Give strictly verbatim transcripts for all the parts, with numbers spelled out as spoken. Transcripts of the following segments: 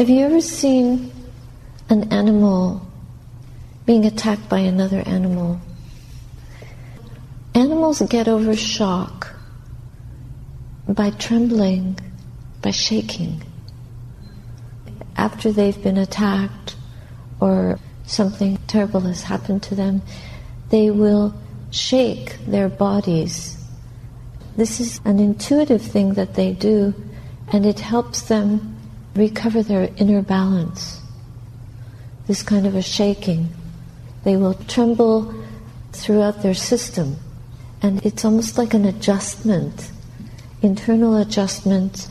Have you ever seen an animal being attacked by another animal? Animals get over shock by trembling, by shaking. After they've been attacked or something terrible has happened to them, they will shake their bodies. This is an intuitive thing that they do, and it helps them recover their inner balance. This kind of a shaking. They will tremble throughout their system, and it's almost like an adjustment, internal adjustment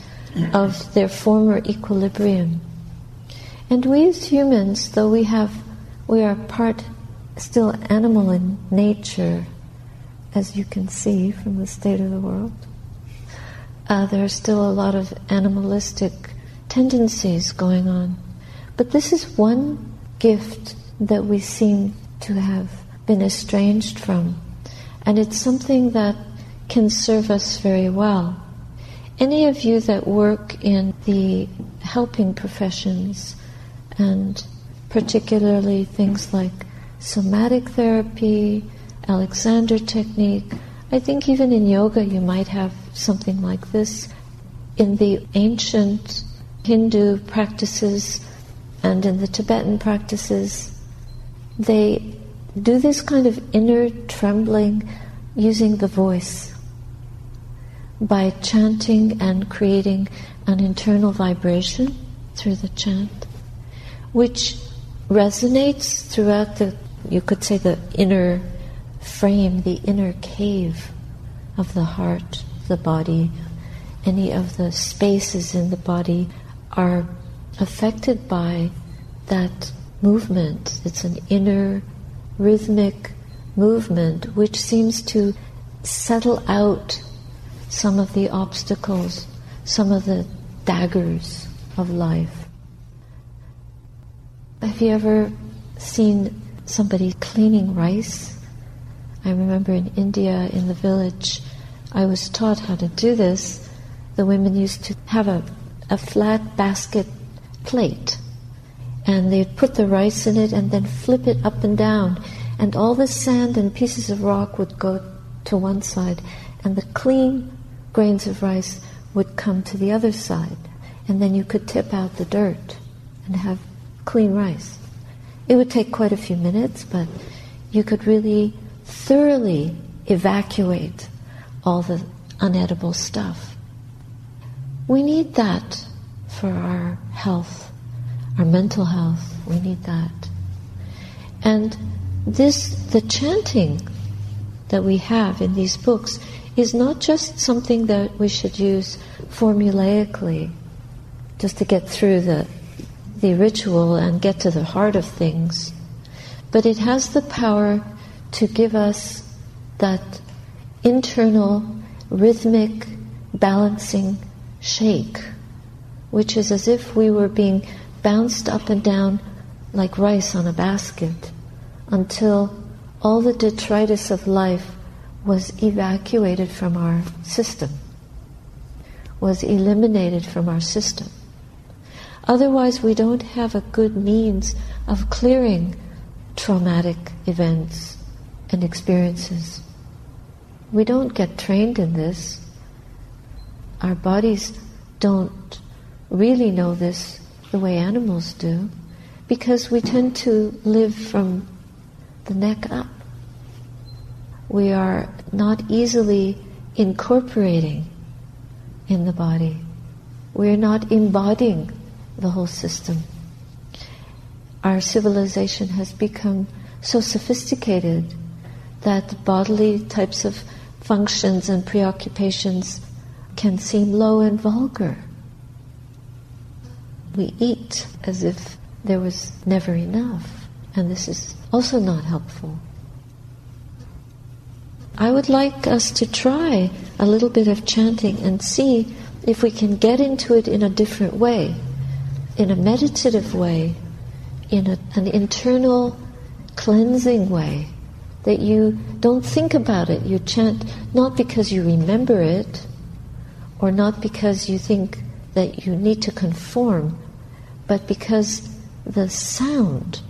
of their former equilibrium. And we as humans, though we have, we are part still animal in nature, as you can see from the state of the world. Uh, there are still a lot of animalistic tendencies going on. But this is one gift that we seem to have been estranged from. And it's something that can serve us very well. Any of you that work in the helping professions, and particularly things like somatic therapy, Alexander technique, I think even in yoga you might have something like this. In the ancient Hindu practices and in the Tibetan practices, they do this kind of inner trembling using the voice, by chanting and creating an internal vibration through the chant, which resonates throughout the, you could say, the inner frame, the inner cave of the heart, the body. Any of the spaces in the body are affected by that movement. It's an inner rhythmic movement which seems to settle out some of the obstacles, some of the daggers of life. Have you ever seen somebody cleaning rice? I remember in India, in the village, I was taught how to do this. The women used to have a, a flat basket plate, and they'd put the rice in it and then flip it up and down, and all the sand and pieces of rock would go to one side, and the clean grains of rice would come to the other side, and then you could tip out the dirt and have clean rice. It would take quite a few minutes, but you could really thoroughly evacuate all the unedible stuff. We need that for our health, our mental health. We need that. And this, the chanting that we have in these books, is not just something that we should use formulaically just to get through the the ritual and get to the heart of things, but it has the power to give us that internal rhythmic balancing shake, which is as if we were being bounced up and down like rice on a basket until all the detritus of life was evacuated from our system, was eliminated from our system. Otherwise, we don't have a good means of clearing traumatic events and experiences. We don't get trained in this. Our bodies don't really know this the way animals do, because we tend to live from the neck up. We are not easily incorporating in the body. We're not embodying the whole system. Our civilization has become so sophisticated that bodily types of functions and preoccupations can seem low and vulgar. We eat as if there was never enough, and this is also not helpful. I would like us to try a little bit of chanting and see if we can get into it in a different way, in a meditative way, in a, an internal cleansing way, that you don't think about it. You chant not because you remember it, or not because you think that you need to conform, but because the sound,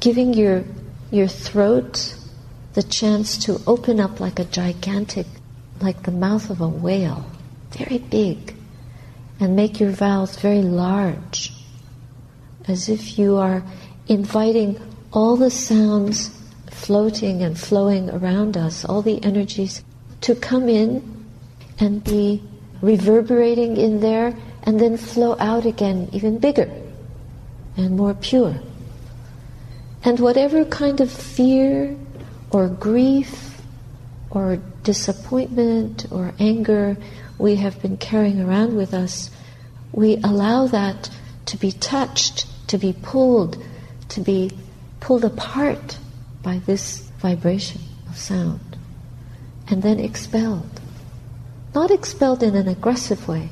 giving your your throat the chance to open up like a gigantic, like the mouth of a whale, very big, and make your vowels very large, as if you are inviting all the sounds floating and flowing around us, all the energies, to come in and be reverberating in there and then flow out again even bigger and more pure. And whatever kind of fear or grief or disappointment or anger we have been carrying around with us, we allow that to be touched, to be pulled, to be pulled apart by this vibration of sound, and then expelled. Not expelled in an aggressive way,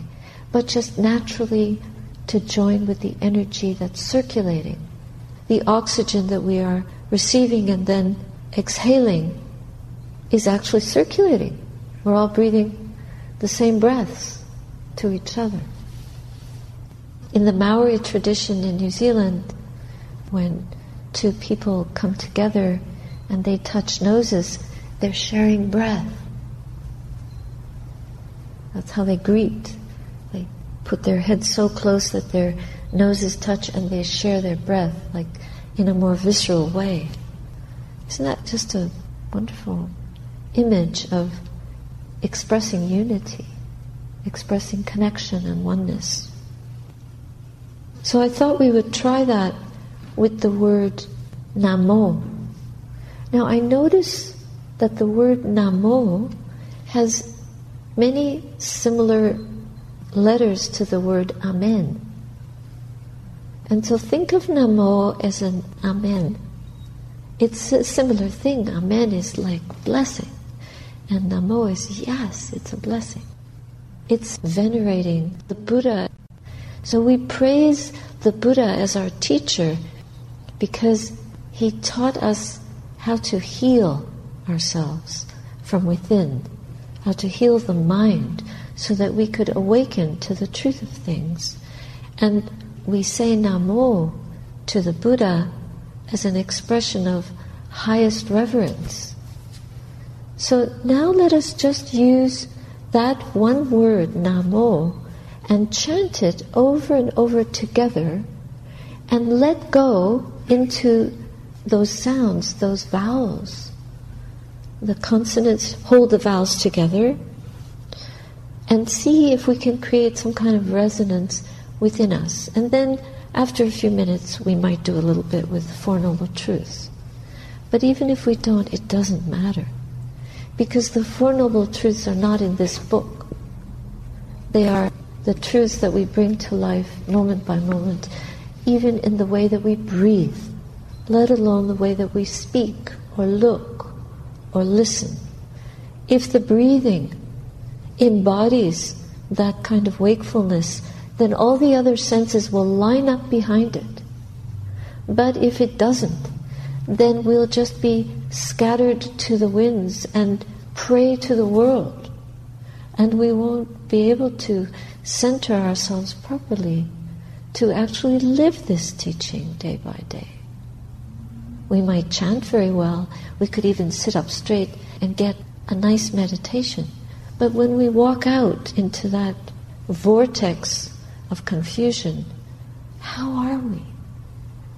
but just naturally to join with the energy that's circulating, the oxygen that we are receiving and then exhaling is actually circulating. We're all breathing the same breaths to each other. In the Maori tradition in New Zealand, when two people come together and they touch noses, they're sharing breath. That's how they greet. They put their heads so close that their noses touch and they share their breath, like in a more visceral way. Isn't that just a wonderful image of expressing unity, expressing connection and oneness? So I thought we would try that with the word Namo. Now I notice that the word Namo has many similar letters to the word Amen. And so think of Namo as an Amen. It's a similar thing. Amen is like blessing. And Namo is yes, it's a blessing. It's venerating the Buddha. So we praise the Buddha as our teacher because he taught us how to heal ourselves from within, how to heal the mind so that we could awaken to the truth of things. And we say Namo to the Buddha as an expression of highest reverence. So now let us just use that one word, Namo, and chant it over and over together and let go into those sounds, those vowels. The consonants hold the vowels together and see if we can create some kind of resonance within us. And then after a few minutes we might do a little bit with the Four Noble Truths. But even if we don't, it doesn't matter, because the Four Noble Truths are not in this book. They are the truths that we bring to life moment by moment, even in the way that we breathe, let alone the way that we speak or look or listen. If the breathing embodies that kind of wakefulness, then all the other senses will line up behind it. But if it doesn't, then we'll just be scattered to the winds and prey to the world, and we won't be able to center ourselves properly to actually live this teaching day by day. We might chant very well, we could even sit up straight and get a nice meditation, but when we walk out into that vortex of confusion, how are we?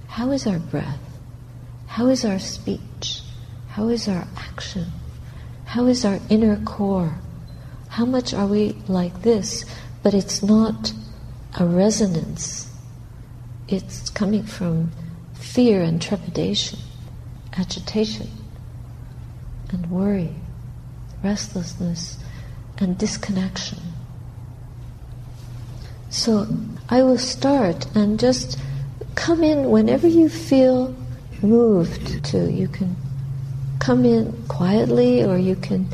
How is our breath? How is our speech? How is our action? How is our inner core? How much are we like this? But it's not a resonance. It's coming from fear and trepidation, agitation and worry, restlessness and disconnection. So I will start, and just come in whenever you feel moved to. You can come in quietly or you can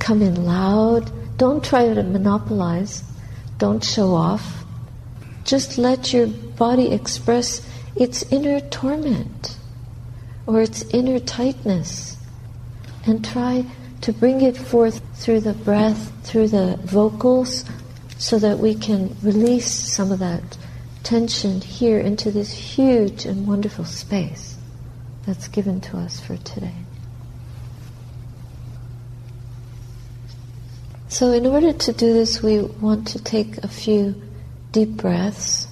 come in loud. Don't try to monopolize. Don't show off. Just let your body express its inner torment or its inner tightness, and try to bring it forth through the breath, through the vocals, so that we can release some of that attention here into this huge and wonderful space that's given to us for today. So in order to do this, we want to take a few deep breaths.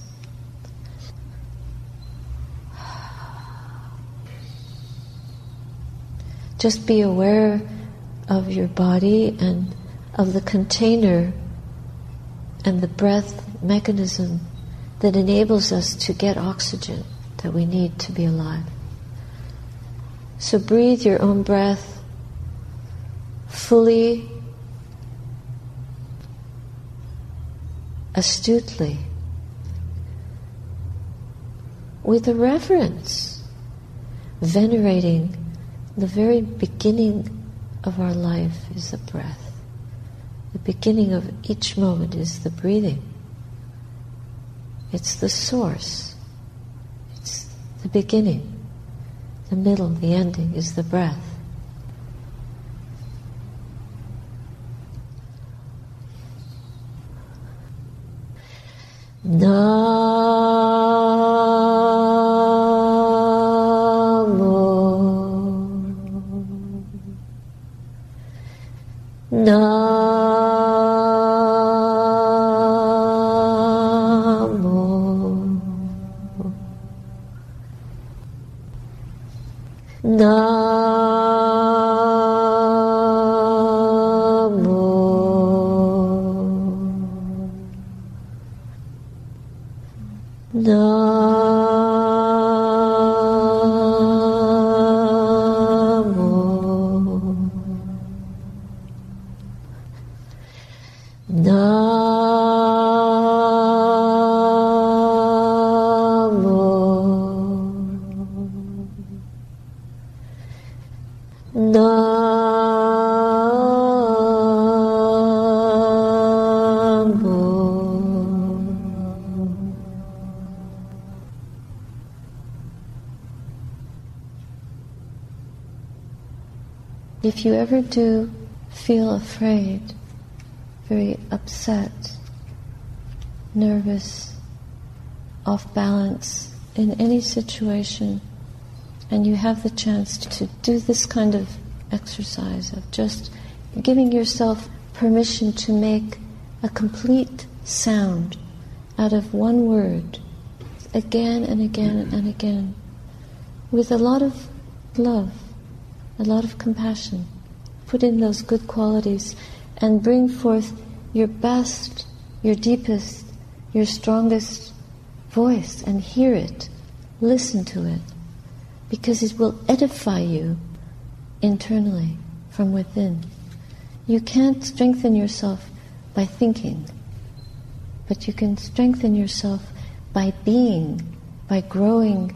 Just be aware of your body and of the container and the breath mechanism that enables us to get oxygen that we need to be alive. So breathe your own breath fully, astutely, with a reverence, venerating the very beginning of our life is the breath. The beginning of each moment is the breathing. It's the source. It's the beginning. The middle, the ending is the breath. Namo. Namo. Namo. Namo. Namo. Namo. If you ever do feel afraid, very upset, nervous, off balance in any situation, and you have the chance to do this kind of exercise of just giving yourself permission to make a complete sound out of one word, again and again and again, with a lot of love, a lot of compassion. Put in those good qualities and bring forth your best, your deepest, your strongest voice and hear it. Listen to it, because it will edify you internally from within. You can't strengthen yourself by thinking, but you can strengthen yourself by being, by growing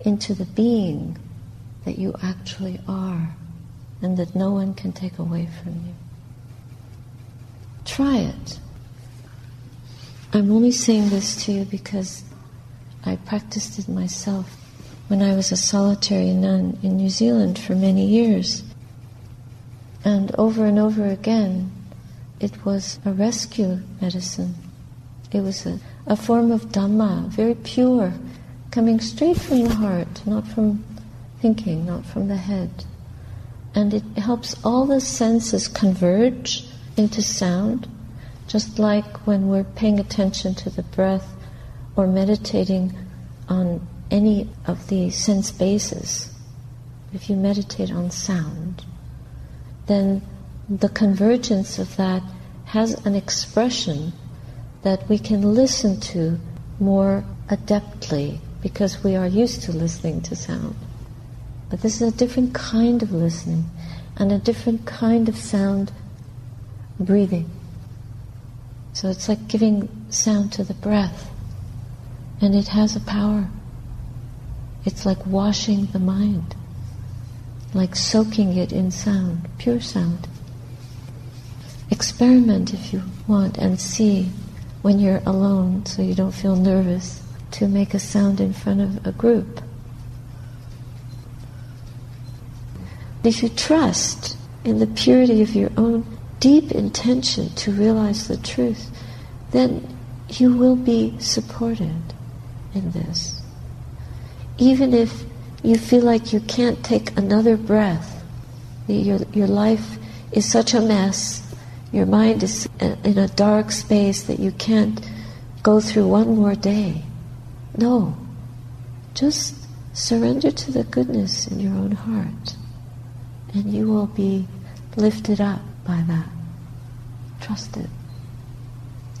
into the being that you actually are and that no one can take away from you. Try it. I'm only saying this to you because I practiced it myself when I was a solitary nun in New Zealand for many years. And over and over again, it was a rescue medicine. It was a, a form of dhamma, very pure, coming straight from the heart, not from thinking, not from the head. And it helps all the senses converge into sound, just like when we're paying attention to the breath or meditating on any of the sense bases. If you meditate on sound, then the convergence of that has an expression that we can listen to more adeptly because we are used to listening to sound. But this is a different kind of listening and a different kind of sound breathing. So it's like giving sound to the breath, and it has a power. It's like washing the mind, like soaking it in sound, pure sound. Experiment if you want and see when you're alone, so you don't feel nervous to make a sound in front of a group. If you trust in the purity of your own deep intention to realize the truth, then you will be supported. in this. Even if you feel like you can't take another breath, your, your life is such a mess, your mind is in a dark space that you can't go through one more day. No. Just surrender to the goodness in your own heart, and you will be lifted up by that. Trust it.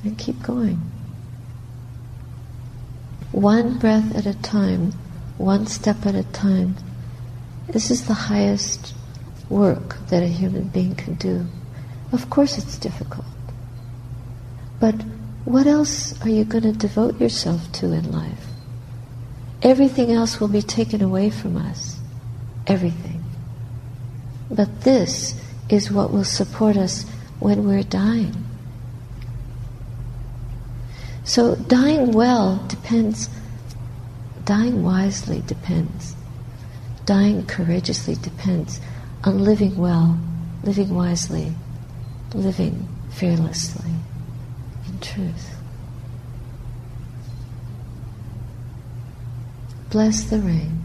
And keep going. One breath at a time, one step at a time. This is the highest work that a human being can do. Of course it's difficult. But what else are you going to devote yourself to in life? Everything else will be taken away from us. Everything. But this is what will support us when we're dying. So dying well depends, dying wisely depends, dying courageously depends on living well, living wisely, living fearlessly in truth. Bless the rain.